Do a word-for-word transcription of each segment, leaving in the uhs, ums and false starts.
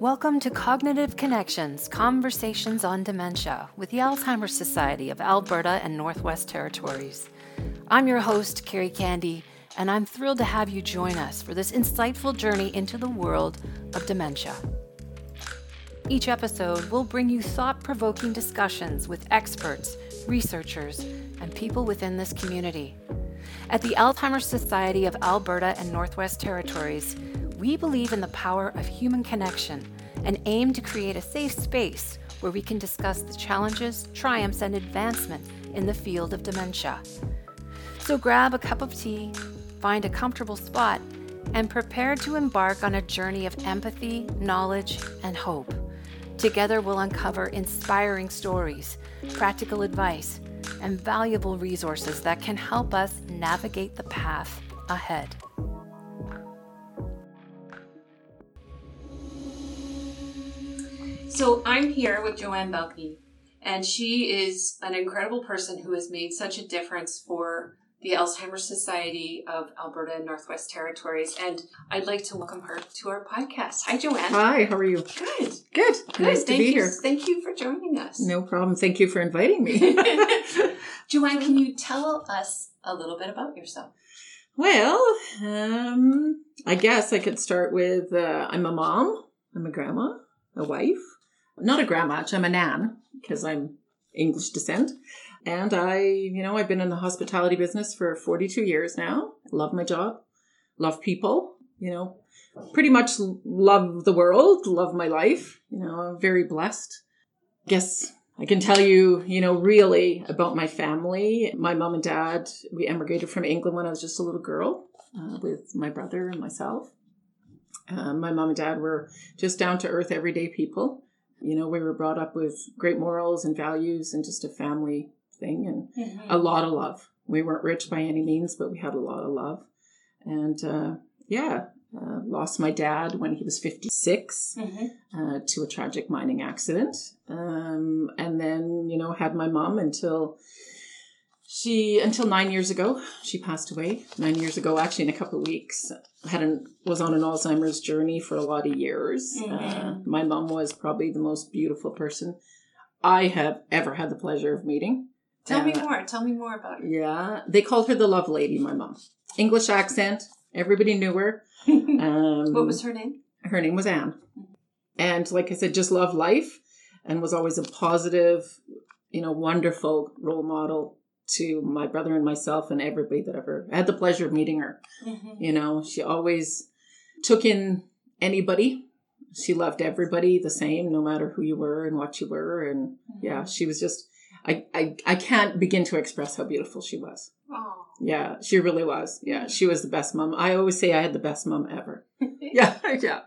Welcome to Cognitive Connections, Conversations on Dementia with the Alzheimer's Society of Alberta and Northwest Territories. I'm your host, Carrie Candy, and I'm thrilled to have you join us for this insightful journey into the world of dementia. Each episode will bring you thought-provoking discussions with experts, researchers, and people within this community. At the Alzheimer's Society of Alberta and Northwest Territories, we believe in the power of human connection and aim to create a safe space where we can discuss the challenges, triumphs, and advancement in the field of dementia. So grab a cup of tea, find a comfortable spot, and prepare to embark on a journey of empathy, knowledge, and hope. Together we'll uncover inspiring stories, practical advice, and valuable resources that can help us navigate the path ahead. So I'm here with Joanne Belke, and she is an incredible person who has made such a difference for the Alzheimer's Society of Alberta and Northwest Territories, and I'd like to welcome her to our podcast. Hi, Joanne. Hi, how are you? Good. Good. Good. Nice Thank to be you. here. Thank you for joining us. No problem. Thank you for inviting me. Joanne, can you tell us a little bit about yourself? Well, um, I guess I could start with uh, I'm a mom, I'm a grandma, a wife. Not a grandma, I'm a nan, because I'm English descent. And I, you know, I've been in the hospitality business for forty-two years now. Love my job, love people, you know, pretty much love the world, love my life, you know, very blessed. Guess I can tell you, you know, really about my family. My mom and dad, we emigrated from England when I was just a little girl uh, with my brother and myself. Uh, my mom and dad were just down to earth, everyday people. You know, we were brought up with great morals and values and just a family thing and mm-hmm. a lot of love. We weren't rich by any means, but we had a lot of love. And uh, yeah, uh, lost my dad when he was fifty-six mm-hmm. uh, to a tragic mining accident. Um, and then, you know, had my mom until she, until nine years ago, she passed away. Nine years ago, actually, in a couple of weeks. Had an, was on an Alzheimer's journey for a lot of years. Mm-hmm. Uh, my mom was probably the most beautiful person I have ever had the pleasure of meeting. Tell uh, me more. Tell me more about her. Yeah. They called her the Love Lady, my mom. English accent. Everybody knew her. Um, what was her name? Her name was Anne. And like I said, just loved life and was always a positive, you know, wonderful role model to my brother and myself and everybody that ever I had the pleasure of meeting her. Mm-hmm. You know, she always took in anybody. She loved everybody the same, no matter who you were and what you were. And mm-hmm. yeah, she was just, I, I, I can't begin to express how beautiful she was. Oh. Yeah, she really was. Yeah, she was the best mom. I always say I had the best mom ever. yeah, yeah.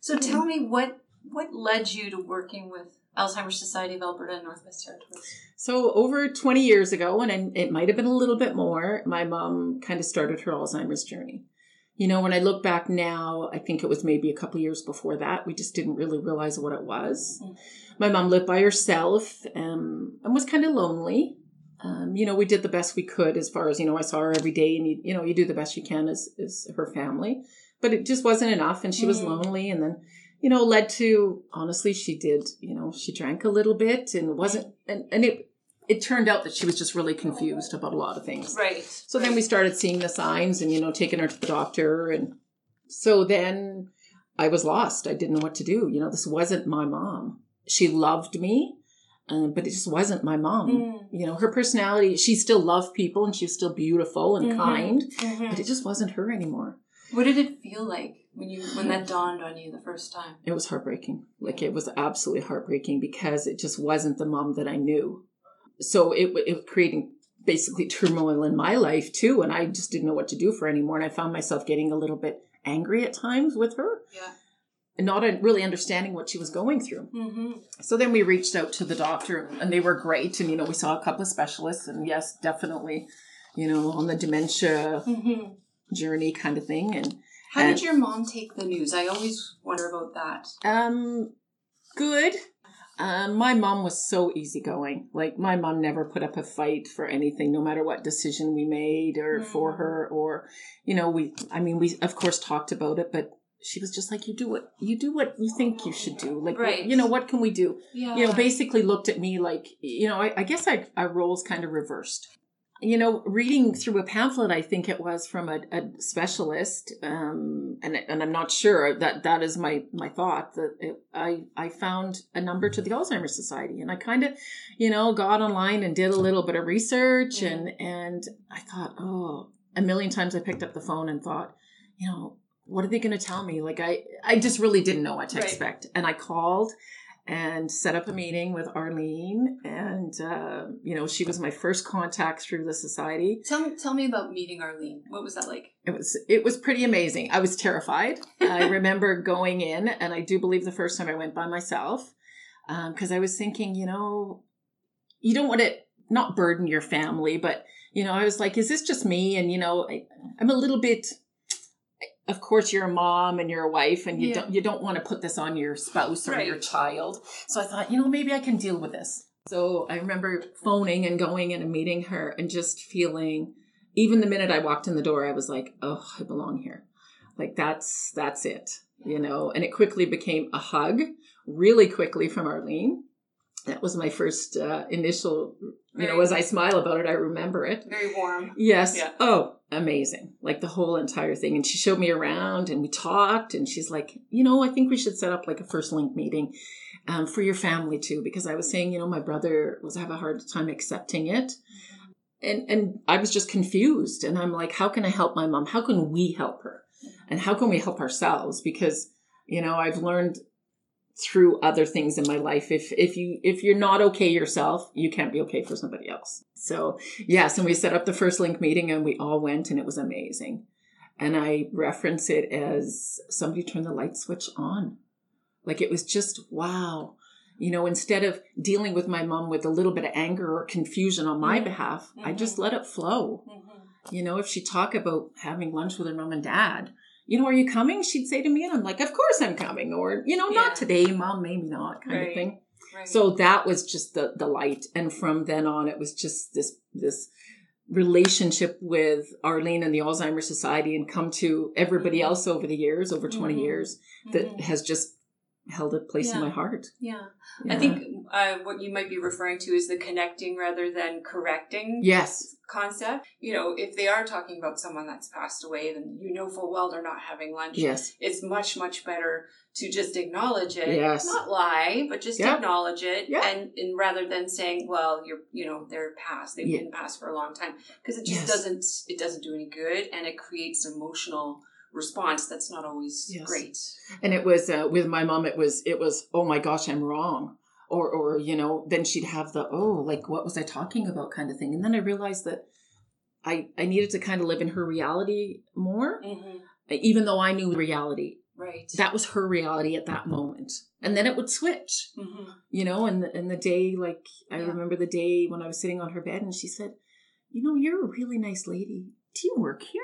So tell me, what what led you to working with Alzheimer's Society of Alberta and Northwest Territories? So over twenty years ago, and it might have been a little bit more, my mom kind of started her Alzheimer's journey. You know, when I look back now, I think it was maybe a couple of years before that. We just didn't really realize what it was. Mm-hmm. My mom lived by herself um, and was kind of lonely. Um, you know, we did the best we could as far as, you know, I saw her every day and, you, you know, you do the best you can as, as her family. But it just wasn't enough and she mm-hmm. was lonely and then, you know, led to, honestly, she did, you know, she drank a little bit and wasn't, and, and it, it turned out that she was just really confused about a lot of things. Right. So then we started seeing the signs and, you know, taking her to the doctor. And so then I was lost. I didn't know what to do. You know, this wasn't my mom. She loved me, um, but it just wasn't my mom. Mm. You know, her personality, she still loved people and she was still beautiful and mm-hmm. kind, mm-hmm. but it just wasn't her anymore. What did it feel like when you when that dawned on you the first time? It was heartbreaking. Like, it was absolutely heartbreaking because it just wasn't the mom that I knew. So it was creating basically turmoil in my life too. And I just didn't know what to do for anymore. And I found myself getting a little bit angry at times with her. Yeah. And not really understanding what she was going through. Mm-hmm. So then we reached out to the doctor and they were great. And, you know, we saw a couple of specialists and yes, definitely, you know, on the dementia mm-hmm. journey kind of thing. And how and, did your mom take the news? I always wonder about that. Um, good. Um, my mom was so easygoing. Like, my mom never put up a fight for anything, no matter what decision we made or mm-hmm. for her or, you know, we, I mean, we, of course, talked about it, but she was just like, you do what you do what you think you should do. Like, right. what, you know, what can we do? Yeah. You know, basically looked at me like, you know, I, I guess I, our roles kind of reversed. You know, reading through a pamphlet, I think it was from a, a specialist, um, and and I'm not sure that that is my, my thought, that it, I, I found a number to the Alzheimer's Society, and I kind of, you know, got online and did a little bit of research, yeah. and, and I thought, oh, a million times I picked up the phone and thought, you know, what are they going to tell me? Like, I, I just really didn't know what to right. expect, and I called and set up a meeting with Arlene, and uh, you know, she was my first contact through the society. Tell tell me about meeting Arlene. What was that like? It was it was pretty amazing. I was terrified. I remember going in, and I do believe the first time I went by myself, because um, I was thinking, you know, you don't want to not burden your family, but you know, I was like, is this just me? And you know, I, I'm a little bit. Of course, you're a mom and you're a wife, and you yeah. don't you don't want to put this on your spouse or right. your child. So I thought, you know, maybe I can deal with this. So I remember phoning and going in and meeting her, and just feeling, even the minute I walked in the door, I was like, oh, I belong here. Like that's that's it, you know. And it quickly became a hug, really quickly, from Arlene. That was my first uh, initial. You know, as I smile about it, I remember it. Very warm. Yes. Yeah. Oh, amazing. Like the whole entire thing. And she showed me around and we talked, and she's like, you know, I think we should set up like a First Link meeting um, for your family too. Because I was saying, you know, my brother was having a hard time accepting it. And, and I was just confused. And I'm like, how can I help my mom? How can we help her? And how can we help ourselves? Because, you know, I've learned through other things in my life. If, if you, if you're not okay yourself, you can't be okay for somebody else. So yes. And we set up the First Link meeting, and we all went, and it was amazing. And I reference it as somebody turned the light switch on. Like it was just, wow. You know, instead of dealing with my mom with a little bit of anger or confusion on my mm-hmm. behalf, mm-hmm. I just let it flow. Mm-hmm. You know, if she talked about having lunch with her mom and dad, you know, are you coming? She'd say to me, and I'm like, of course I'm coming. Or, you know, yeah. not today, mom, maybe not, kind right. of thing. Right. So that was just the, the light. And from then on, it was just this, this relationship with Arlene and the Alzheimer's Society, and come to everybody mm-hmm. else over the years, over twenty mm-hmm. years, that mm-hmm. has just held a place yeah. in my heart. Yeah. yeah. I think uh, what you might be referring to is the connecting rather than correcting yes. concept. You know, if they are talking about someone that's passed away, then you know full well they're not having lunch. Yes. It's much, much better to just acknowledge it. Yes. Not lie, but just yep. acknowledge it. Yep. And, and rather than saying, well, you're, you know, they're past. They've yeah. been past for a long time. Because it just yes. doesn't, it doesn't do any good, and it creates emotional response that's not always yes. great. And it was uh, with my mom, it was it was oh my gosh, I'm wrong, or or you know, then she'd have the oh like what was I talking about kind of thing. And then I realized that I I needed to kind of live in her reality more, mm-hmm. even though I knew reality. Right. That was her reality at that moment. And then it would switch. Mm-hmm. You know, and and the day like I yeah. remember the day when I was sitting on her bed, and she said, "You know, you're a really nice lady. Do you work here?"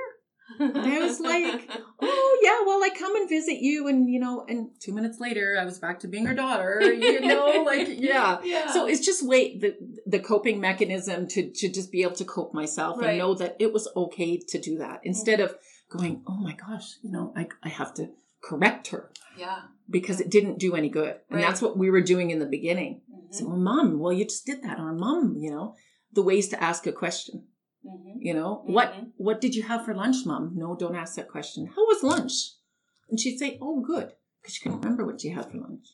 And I was like, oh, yeah, well, I come and visit you. And, you know, and two minutes later, I was back to being her daughter, you know, like, yeah. yeah. So it's just wait, the the coping mechanism to, to just be able to cope myself right. and know that it was okay to do that, instead of going, oh, my gosh, you know, I, I have to correct her. Yeah. Because it didn't do any good. And right. that's what we were doing in the beginning. Mm-hmm. So, well, mom, well, you just did that. Or mom, you know, the ways to ask a question. Mm-hmm. You know, mm-hmm. what what did you have for lunch, mom? No, don't ask that question. How was lunch? And she'd say, oh, good. Because she couldn't remember what she had for lunch.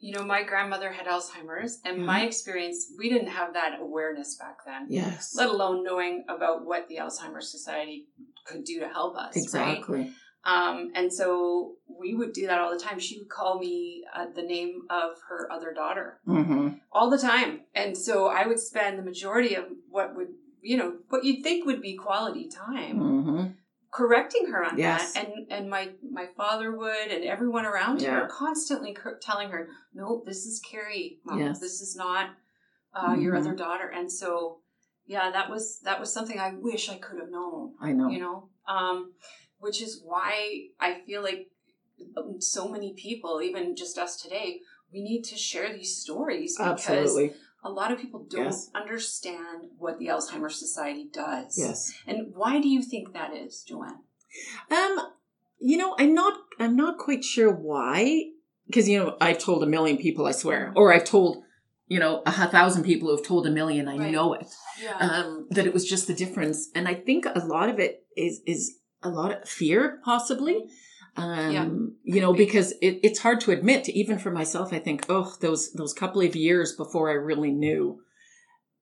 You know, my grandmother had Alzheimer's, and yeah. my experience, we didn't have that awareness back then. Yes. Let alone knowing about what the Alzheimer's Society could do to help us. Exactly. Right? Um, and so we would do that all the time. She would call me uh, the name of her other daughter mm-hmm. all the time. And so I would spend the majority of what would, you know, what you'd think would be quality time, mm-hmm. correcting her on yes. that. And and my, my father would, and everyone around yeah. her, constantly cur- telling her, no, this is Carrie, mom. Yes. This is not uh, mm-hmm. your other daughter. And so, yeah, that was that was something I wish I could have known. I know. You know, um, which is why I feel like so many people, even just us today, we need to share these stories. Because absolutely. A lot of people don't yes. understand what the Alzheimer's Society does. Yes. And why do you think that is, Joanne? Um, You know, I'm not, I'm not quite sure why, because, you know, I've told a million people, I swear, or I've told, you know, a thousand people who've told a million, I right. know it, yeah. um, that it was just the difference. And I think a lot of it is, is a lot of fear, possibly, um, yeah. you know, because it, it's hard to admit, even for myself. I think, oh, those, those couple of years before I really knew,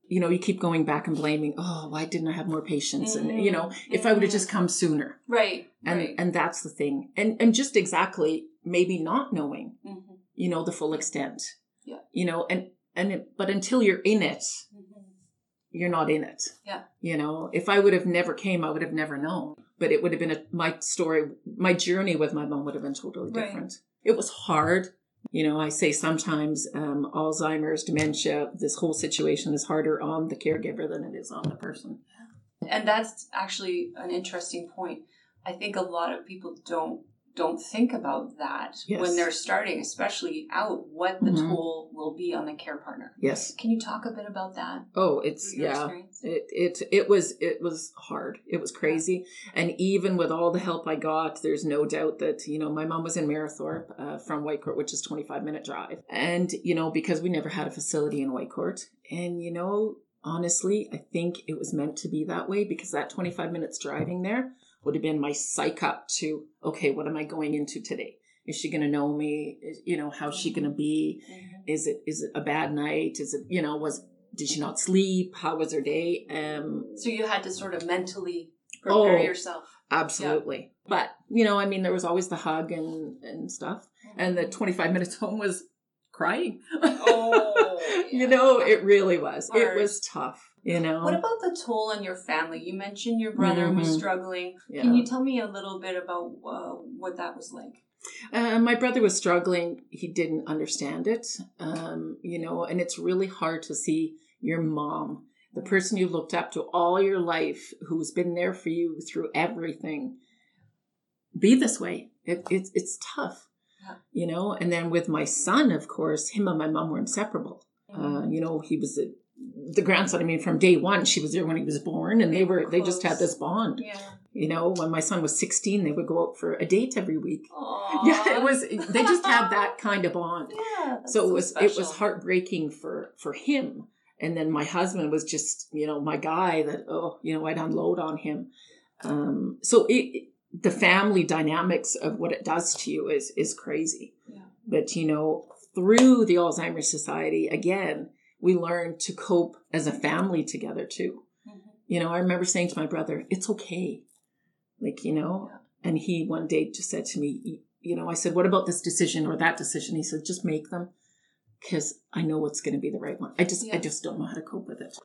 you know, you keep going back and blaming, oh, why didn't I have more patience? Mm-hmm. And, you know, if mm-hmm. I would have just come sooner. Right. And right. and that's the thing. And and just exactly maybe not knowing, mm-hmm. you know, the full extent. Yeah. You know, and, and it, but until you're in it, mm-hmm. you're not in it. Yeah. You know, if I would have never came, I would have never known. But it would have been a, my story, my journey with my mom would have been totally different. Right. It was hard. You know, I say sometimes um, Alzheimer's, dementia, this whole situation is harder on the caregiver than it is on the person. And that's actually an interesting point. I think a lot of people don't don't think about that yes. when they're starting, especially out, what the mm-hmm. toll will be on the care partner. Yes. Can you talk a bit about that? Oh, it's yeah. It it it was it was hard. It was crazy. Yeah. And even with all the help I got, there's no doubt that, you know, my mom was in Marathorp uh, from Whitecourt, which is twenty-five minute drive. And, you know, because we never had a facility in Whitecourt, and, you know, honestly, I think it was meant to be that way, because that twenty-five minutes driving there would have been my psych up to, okay, what am I going into today? Is she going to know me? Is, you know, how's she going to be? Mm-hmm. Is it, is it a bad night? Is it, you know, was, did she not sleep? How was her day? Um, so you had to sort of mentally prepare oh, yourself. Absolutely. Yeah. But, you know, I mean, there was always the hug and, and stuff. Mm-hmm. And the twenty-five minutes home was crying. Oh, yeah. You know, it really was. Hard. It was tough. You know, what about the toll on your family? You mentioned your brother mm-hmm. was struggling. Yeah. Can you tell me a little bit about uh, what that was like? Uh, my brother was struggling. He didn't understand it, um, you know, and it's really hard to see your mom, the person you looked up to all your life, who's been there for you through everything, be this way. It, it, it's tough, yeah. you know. And then with my son, of course, him and my mom were inseparable. Mm-hmm. Uh, you know, he was a the grandson, I mean, from day one, she was there when he was born, and they were, Close. They just had this bond. Yeah. You know, when my son was sixteen, they would go out for a date every week. Aww. Yeah, it was, they just had that kind of bond. Yeah, so it was, so it was heartbreaking for, for him. And then my husband was just, you know, my guy that, oh, you know, I'd unload on him. Um, so it, the family dynamics of what it does to you is, is crazy. Yeah. But, you know, through the Alzheimer's Society, again, we learned to cope as a family together too. Mm-hmm. You know, I remember saying to my brother, it's okay. Like, you know, yeah. and he one day just said to me, you know, I said, what about this decision or that decision? He said, just make them, because I know what's going to be the right one. I just, yeah. I just don't know how to cope with it.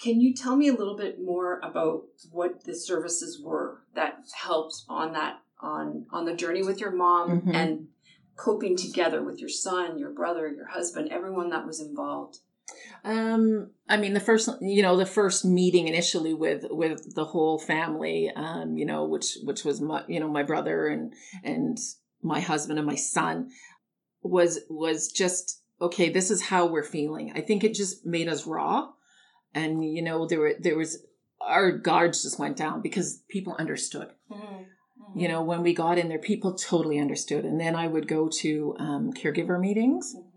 Can you tell me a little bit more about what the services were that helped on that, on, on the journey with your mom mm-hmm. and coping together with your son, your brother, your husband, everyone that was involved? Um, I mean, the first, you know, the first meeting initially with, with the whole family, um, you know, which, which was my, you know, my brother and, and my husband and my son was, was just, okay, this is how we're feeling. I think it just made us raw. And, you know, there were, there was, our guards just went down because people understood, mm-hmm. Mm-hmm. you know, when we got in there, people totally understood. And then I would go to, um, caregiver meetings. Mm-hmm.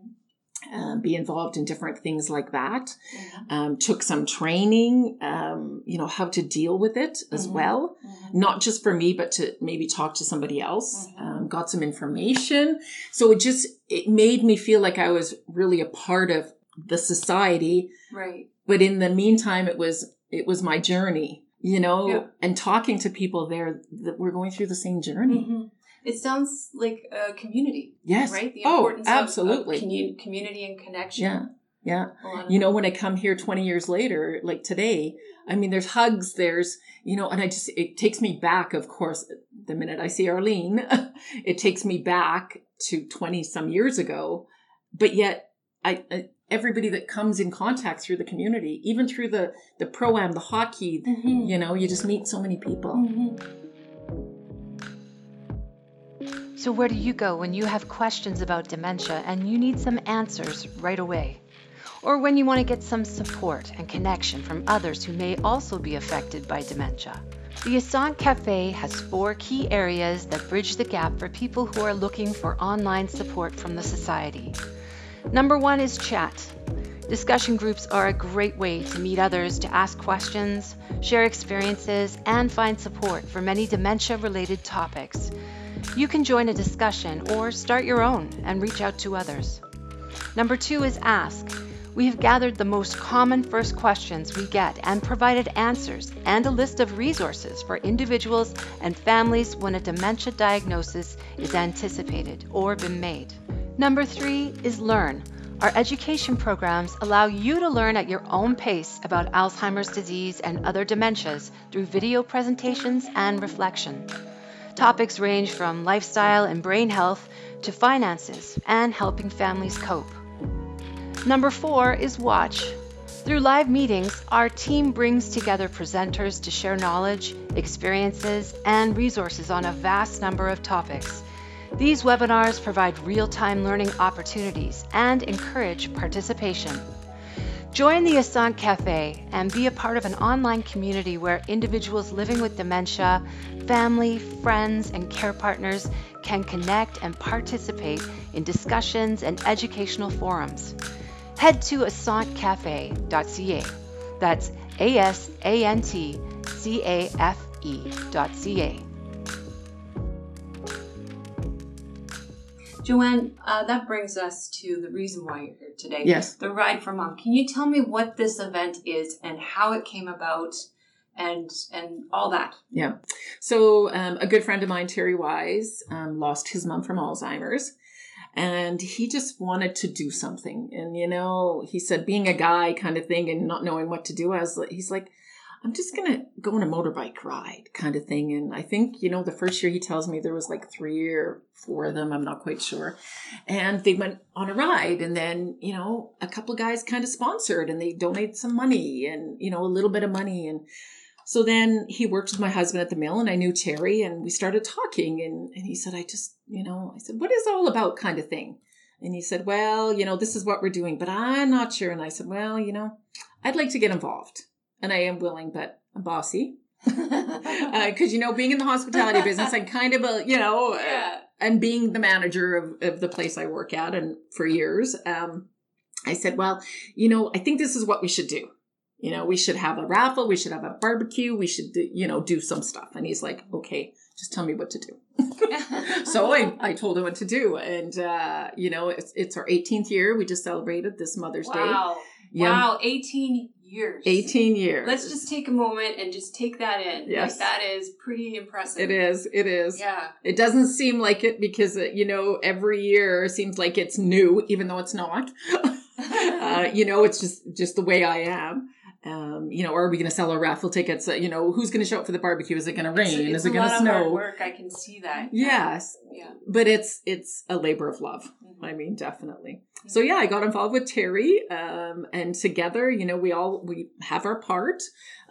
Um, be involved in different things like that. Mm-hmm. Um, took some training, um, you know, how to deal with it as mm-hmm. well. Mm-hmm. Not just for me, but to maybe talk to somebody else. Mm-hmm. Um, got some information. So it just, it made me feel like I was really a part of the society. Right. But in the meantime, it was, it was my journey, you know, yeah. and talking to people there that were going through the same journey. Mm-hmm. It sounds like a community. Yes. Right? The importance oh, absolutely. Of, of commun- community and connection. Yeah. Yeah. You know, when I come here twenty years later, like today, I mean, there's hugs, there's, you know, and I just, it takes me back, of course, the minute I see Arlene, it takes me back to twenty some years ago. But yet, I, I everybody that comes in contact through the community, even through the, the pro-am, the hockey, mm-hmm. you know, you just meet so many people. Mm-hmm. So where do you go when you have questions about dementia and you need some answers right away? Or when you want to get some support and connection from others who may also be affected by dementia? The Asante Café has four key areas that bridge the gap for people who are looking for online support from the Society. Number one is chat. Discussion groups are a great way to meet others, to ask questions, share experiences, and find support for many dementia-related topics. You can join a discussion or start your own and reach out to others. Number two is ask. We have gathered the most common first questions we get and provided answers and a list of resources for individuals and families when a dementia diagnosis is anticipated or been made. Number three is learn. Our education programs allow you to learn at your own pace about Alzheimer's disease and other dementias through video presentations and reflection. Topics range from lifestyle and brain health to finances and helping families cope. Number four is watch. Through live meetings, our team brings together presenters to share knowledge, experiences, and resources on a vast number of topics. These webinars provide real-time learning opportunities and encourage participation. Join the Asante Café and be a part of an online community where individuals living with dementia, family, friends, and care partners can connect and participate in discussions and educational forums. Head to asante cafe dot c a. That's A S A N T C A F E dot C A. Joanne, uh, that brings us to the reason why you're here today. Yes. The Ride for Mom. Can you tell me what this event is and how it came about and and all that? Yeah. So um, a good friend of mine, Terry Wise, um, lost his mom from Alzheimer's. And he just wanted to do something. And, you know, he said being a guy kind of thing and not knowing what to do. I was like, he's like, I'm just going to go on a motorbike ride kind of thing. And I think, you know, the first year he tells me there was like three or four of them. I'm not quite sure. And they went on a ride. And then, you know, a couple of guys kind of sponsored and they donated some money and, you know, a little bit of money. And so then he worked with my husband at the mill, and I knew Terry, and we started talking, and, and he said, I just, you know, I said, what is it all about kind of thing? And he said, well, you know, this is what we're doing, but I'm not sure. And I said, well, you know, I'd like to get involved, and I am willing, but I'm bossy. Because, you know, being in the hospitality business, I kind of, a, you know, yeah. and being the manager of, of the place I work at and for years, um, I said, well, you know, I think this is what we should do. You know, we should have a raffle. We should have a barbecue. We should, do, you know, do some stuff. And he's like, okay, just tell me what to do. So I, I told him what to do. And, uh, you know, it's, it's our eighteenth year. We just celebrated this Mother's Day. Wow. Yeah. Wow. eighteen years. eighteen years. Let's just take a moment and just take that in. Yes. Like, that is pretty impressive. It is. It is. Yeah. It doesn't seem like it because, you know, every year seems like it's new, even though it's not. uh, you know, it's just, just the way I am. Um, you know, are we going to sell our raffle tickets? Uh, you know, who's going to show up for the barbecue? Is it going to rain? It's, it's Is it going to snow? A lot of hard work. I can see that. Yes. Yeah. But it's, it's a labor of love. Mm-hmm. I mean, definitely. Mm-hmm. So yeah, I got involved with Terry, um, and together, you know, we all, we have our part.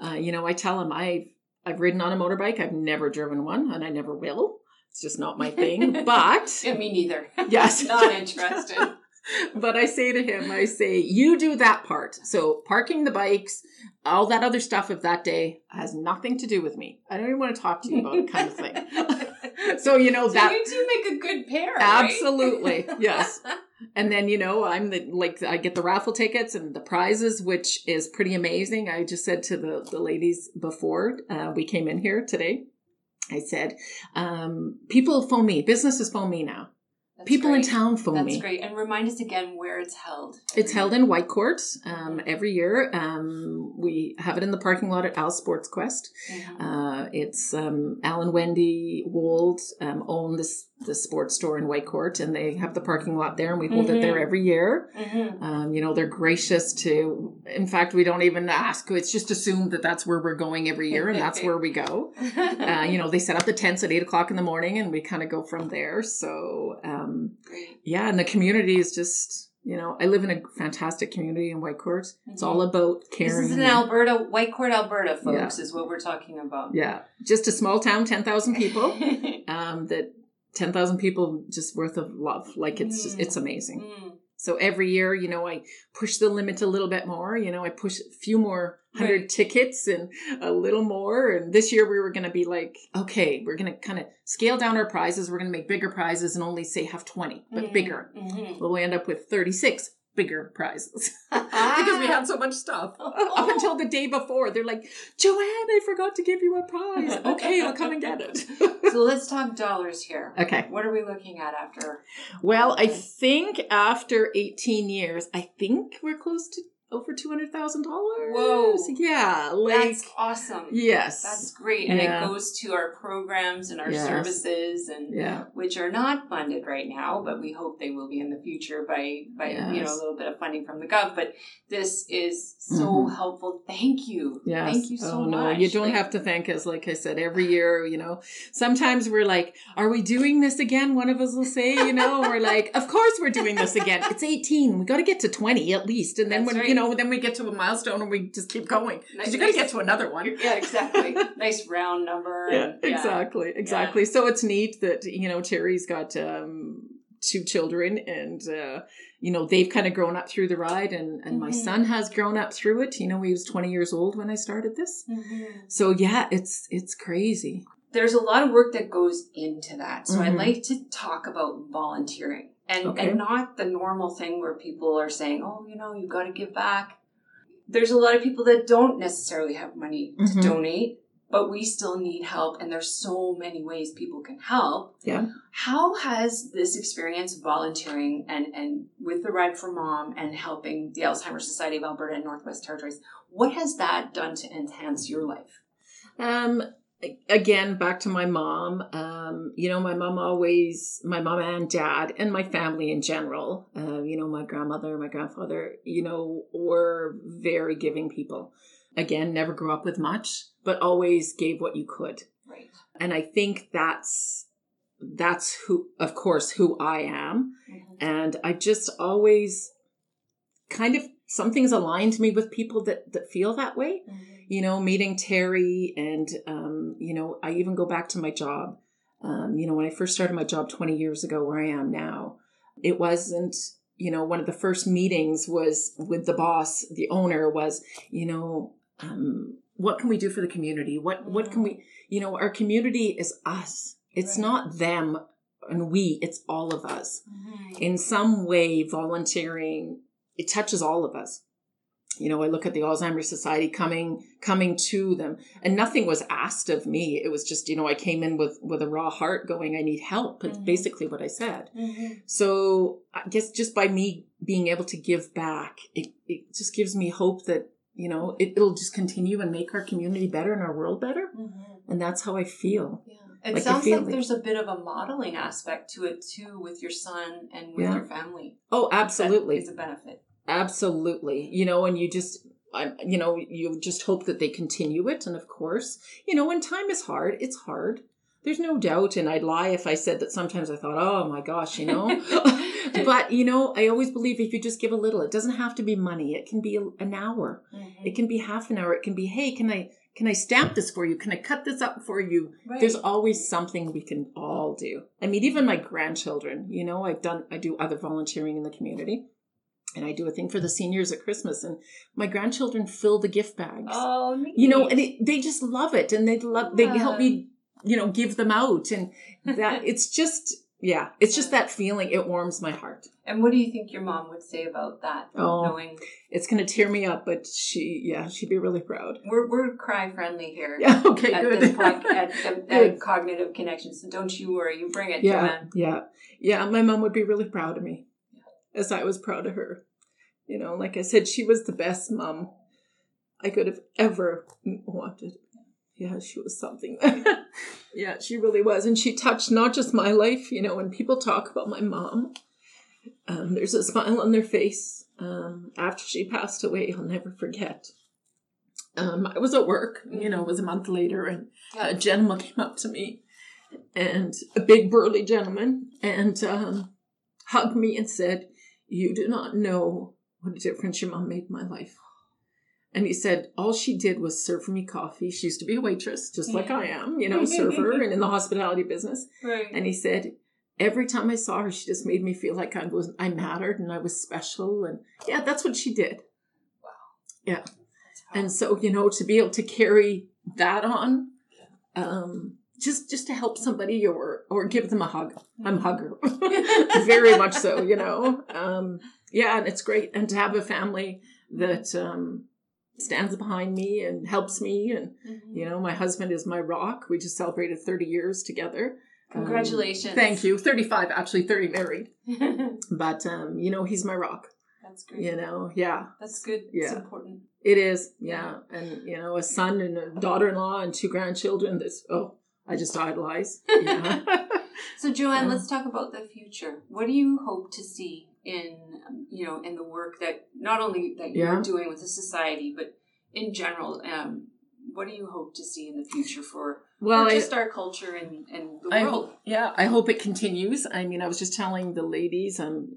Uh, you know, I tell him I've, I've ridden on a motorbike. I've never driven one, and I never will. It's just not my thing, but. Yeah, me neither. Yes. Not interested. But I say to him, I say, you do that part. So parking the bikes, all that other stuff of that day has nothing to do with me. I don't even want to talk to you about it kind of thing. So, you know, so that. You two make a good pair, absolutely. Right? Yes. And then, you know, I'm the, like, I get the raffle tickets and the prizes, which is pretty amazing. I just said to the, the ladies before uh, we came in here today, I said, um, people phone me, businesses phone me now. That's People great. in town phone That's me. That's great. And remind us again where it's held. It's held in Whitecourt um, every year. Um, we have it in the parking lot at Al Sports Quest. Mm-hmm. Uh, it's um, Al and Wendy Wold um, own this, this sports store in Whitecourt, and they have the parking lot there, and we hold mm-hmm. it there every year. Mm-hmm. Um, you know, they're gracious to, in fact, we don't even ask. It's just assumed that that's where we're going every year, and that's where we go. Uh, you know, they set up the tents at eight o'clock in the morning, and we kind of go from there. So, um, Um, yeah, and the community is just, you know, I live in a fantastic community in Whitecourt. Mm-hmm. It's all about caring. This is in Alberta, Whitecourt, Alberta, folks, yeah. is what we're talking about. Yeah, just a small town, ten thousand people, um, that ten thousand people just worth of love. Like, it's mm. just, it's amazing. Mm. So every year, you know, I push the limit a little bit more. You know, I push a few more hundred right. tickets and a little more. And this year we were going to be like, okay, we're going to kind of scale down our prizes. We're going to make bigger prizes and only say have twenty, but mm-hmm. bigger. Mm-hmm. Well, we end up with thirty-six bigger prizes because we had so much stuff. Up until the day before, they're like, Joanne, I forgot to give you a prize. Okay, I'll come and get it. So let's talk dollars here. Okay. What are we looking at after? Well, I think after eighteen years, I think we're close to over two hundred thousand dollars. Whoa. Yeah. Like, that's awesome. Yes. That's great. And yeah. it goes to our programs and our yes. services, and yeah. which are not funded right now, but we hope they will be in the future by, by yes. you know, a little bit of funding from the gov. But this is so mm-hmm. helpful. Thank you. Yes. Thank you so oh, no. much. You don't like, have to thank us. Like I said, every year, you know, sometimes we're like, are we doing this again? One of us will say, you know, we're like, of course we're doing this again. It's eighteen. We got to get to twenty at least. And then that's when, right. you know, then we get to a milestone and we just keep going. Nice, you got to nice, get to another one. Yeah, exactly. Nice round number. Yeah, and, yeah. exactly. Exactly. Yeah. So it's neat that, you know, Terry's got um, two children and, uh, you know, they've kind of grown up through the ride, and, and mm-hmm. my son has grown up through it. You know, he was twenty years old when I started this. Mm-hmm. So yeah, it's, it's crazy. There's a lot of work that goes into that. So mm-hmm. I'd like to talk about volunteering. And okay. and not the normal thing where people are saying, oh, you know, you got to give back. There's a lot of people that don't necessarily have money to mm-hmm. donate, but we still need help. And there's so many ways people can help. Yeah. How has this experience volunteering and, and with the Ride for Mom and helping the Alzheimer's Society of Alberta and Northwest Territories, what has that done to enhance your life? Um. Again, back to my mom, um, you know, my mom always, my mom and dad and my family in general, uh, you know, my grandmother, my grandfather, you know, were very giving people. Again, never grew up with much, but always gave what you could. Right. And I think that's, that's who, of course, who I am. Mm-hmm. And I just always kind of, something's aligned me with people that, that feel that way. Mm-hmm. You know, meeting Terry and, um, you know, I even go back to my job. Um, you know, when I first started my job twenty years ago, where I am now, it wasn't, you know, one of the first meetings was with the boss, the owner was, you know, um, what can we do for the community? What, what can we, you know, our community is us. It's right. not them and we, it's all of us. Right. In some way, volunteering, it touches all of us. You know, I look at the Alzheimer's Society coming, coming to them, and nothing was asked of me. It was just, you know, I came in with, with a raw heart going, I need help. It's mm-hmm. basically what I said. Mm-hmm. So I guess just by me being able to give back, it, it just gives me hope that, you know, it, it'll just continue and make our community better and our world better. Mm-hmm. And that's how I feel. Yeah. It like sounds like there's a bit of a modeling aspect to it too, with your son and with yeah. your family. Oh, absolutely. It's a benefit. Absolutely. You know, and you just, you know, you just hope that they continue it. And of course, you know, when time is hard, it's hard. There's no doubt. And I'd lie if I said that sometimes I thought, oh my gosh, you know, but you know, I always believe if you just give a little, it doesn't have to be money. It can be an hour. Mm-hmm. It can be half an hour. It can be, hey, can I, can I stamp this for you? Can I cut this up for you? Right. There's always something we can all do. I mean, even my grandchildren, you know, I've done, I do other volunteering in the community. And I do a thing for the seniors at Christmas, and my grandchildren fill the gift bags. Oh, nice. You know, and it, they just love it, and they love. They yeah. help me, you know, give them out, and that it's just, yeah, it's just that feeling. It warms my heart. And what do you think your mom would say about that? Oh, knowing it's going to tear me up, but she, yeah, she'd be really proud. We're we're cry friendly here. Yeah, okay, at good. This point, at, at, at Cognitive Connections, so don't you worry. You bring it, yeah, Joanne. Yeah, yeah. My mom would be really proud of me, as I was proud of her. You know, like I said, she was the best mom I could have ever wanted. Yeah, she was something. Yeah, she really was. And she touched not just my life. You know, when people talk about my mom, um, there's a smile on their face. Um, after she passed away, I'll never forget. Um, I was at work, you know, it was a month later, and a gentleman came up to me, and a big burly gentleman, and um, hugged me and said, you do not know what a difference your mom made in my life. And he said, all she did was serve me coffee. She used to be a waitress, just yeah. like I am, you know, server and in the hospitality business. Right. And he said, every time I saw her, she just made me feel like I was, I mattered and I was special. And yeah, that's what she did. Wow. Yeah. And so, you know, to be able to carry that on, um, just, just to help somebody or, or give them a hug. I'm a hugger. Very much so, you know. Um, yeah. And it's great. And to have a family that, um, stands behind me and helps me. And, mm-hmm. you know, my husband is my rock. We just celebrated thirty years together. Congratulations. Um, thank you. thirty-five, actually, thirty married. But, um, you know, he's my rock. That's great. You know, yeah. That's good. Yeah. It's important. It is. Yeah. And, you know, a son and a daughter-in-law and two grandchildren. That's, oh, I just idolize. Yeah. So, Joanne, um, let's talk about the future. What do you hope to see in, you know, in the work that not only that you're yeah. doing with the society, but in general, um, what do you hope to see in the future for, well, for just I, our culture and, and the I world? Hope, yeah, I hope it continues. I mean, I was just telling the ladies um,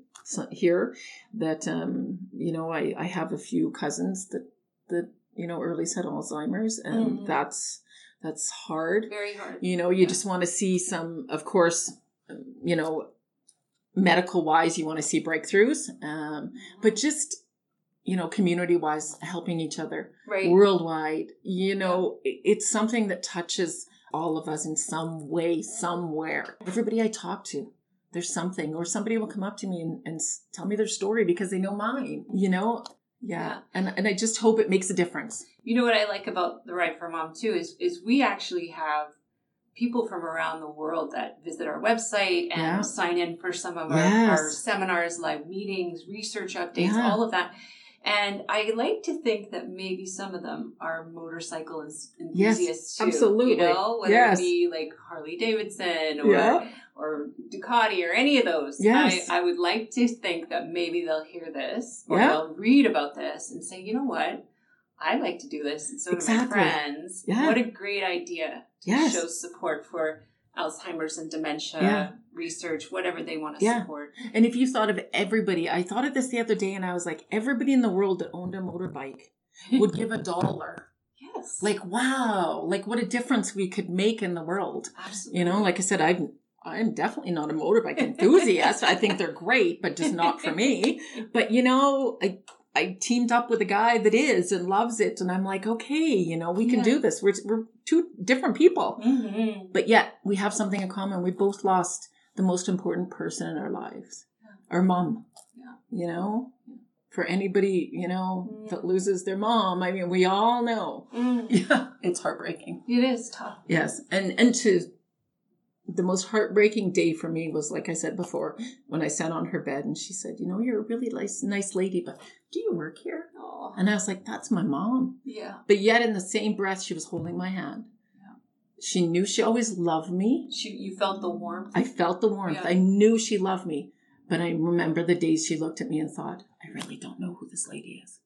here that, um, you know, I, I have a few cousins that, that you know, early had Alzheimer's, and mm-hmm. that's that's hard. Very hard. You know, you yeah. just want to see some, of course, you know, medical-wise, you want to see breakthroughs, um, but just... you know, community-wise, helping each other right. worldwide, you know, yeah. it's something that touches all of us in some way, somewhere. Everybody I talk to, there's something, or somebody will come up to me and, and tell me their story because they know mine, you know? Yeah. yeah. And and I just hope it makes a difference. You know what I like about the Ride for Mom too, is, is we actually have people from around the world that visit our website and yeah. sign in for some of yes. our, our seminars, live meetings, research updates, yeah. all of that. And I like to think that maybe some of them are motorcycle enthusiasts yes, too. Absolutely. You know, whether yes. it be like Harley Davidson or yeah. or Ducati or any of those. Yes. I, I would like to think that maybe they'll hear this or yeah. they'll read about this and say, you know what? I like to do this, and so do exactly. my friends. Yeah. What a great idea to yes. show support for Alzheimer's and dementia yeah. research, whatever they want to yeah. support. And if you thought of everybody, I thought of this the other day and I was like, everybody in the world that owned a motorbike would give a dollar. Yes. Like, wow. Like what a difference we could make in the world. Absolutely. You know, like I said, I'm, I'm definitely not a motorbike enthusiast. I think they're great, but just not for me. But you know, I, I teamed up with a guy that is and loves it. And I'm like, okay, you know, we can yeah. do this. We're we're two different people. Mm-hmm. But yet we have something in common. We both lost the most important person in our lives, yeah. our mom, yeah. you know, for anybody, you know, yeah. that loses their mom. I mean, we all know. Mm. Yeah, it's heartbreaking. It is tough. Yes. And, and to the most heartbreaking day for me was, like I said before, when I sat on her bed and she said, you know, you're a really nice, nice lady, but do you work here? Aww. And I was like, that's my mom. Yeah. But yet in the same breath, she was holding my hand. Yeah. She knew she always loved me. She, you felt the warmth. I felt the warmth. Yeah. I knew she loved me. But I remember the days she looked at me and thought, I really don't know who this lady is.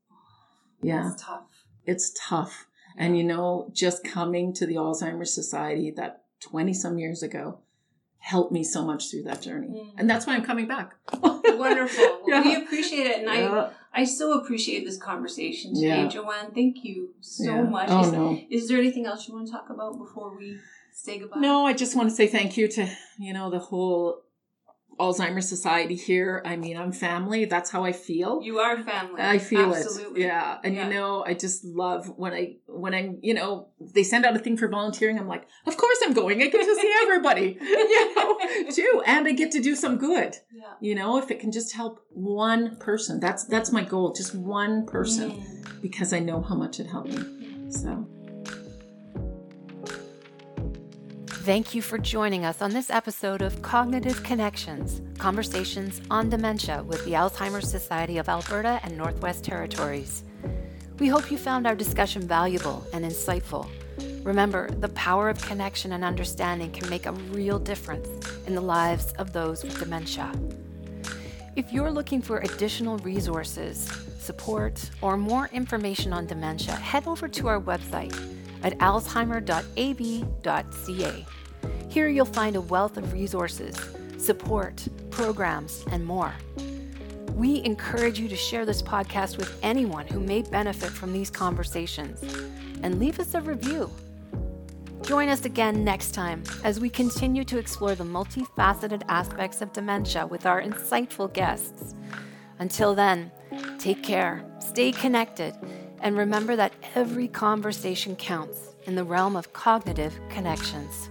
Yeah. It's tough. It's tough. Yeah. And, you know, just coming to the Alzheimer's Society that twenty some years ago helped me so much through that journey. Mm. And that's why I'm coming back. Wonderful. Well, yeah. We appreciate it. And yeah. I, I so appreciate this conversation today, yeah. Joanne. Thank you so yeah. much. Oh, is, no. is there anything else you want to talk about before we say goodbye? No, I just want to say thank you to, you know, the whole Alzheimer's Society here. I mean, I'm family. That's how I feel. You are family. I feel Absolutely. It. Yeah. And yeah. you know, I just love when I, when I'm, you know, they send out a thing for volunteering. I'm like, of course I'm going. I get to see everybody, you know, too. And I get to do some good, yeah. you know, if it can just help one person, that's, that's my goal. Just one person, mm. because I know how much it helped me. So. Thank you for joining us on this episode of Cognitive Connections, Conversations on Dementia with the Alzheimer's Society of Alberta and Northwest Territories. We hope you found our discussion valuable and insightful. Remember, the power of connection and understanding can make a real difference in the lives of those with dementia. If you're looking for additional resources, support, or more information on dementia, head over to our website at alzheimer dot a b dot c a. Here you'll find a wealth of resources, support, programs, and more. We encourage you to share this podcast with anyone who may benefit from these conversations and leave us a review. Join us again next time as we continue to explore the multifaceted aspects of dementia with our insightful guests. Until then, take care, stay connected, and remember that every conversation counts in the realm of cognitive connections.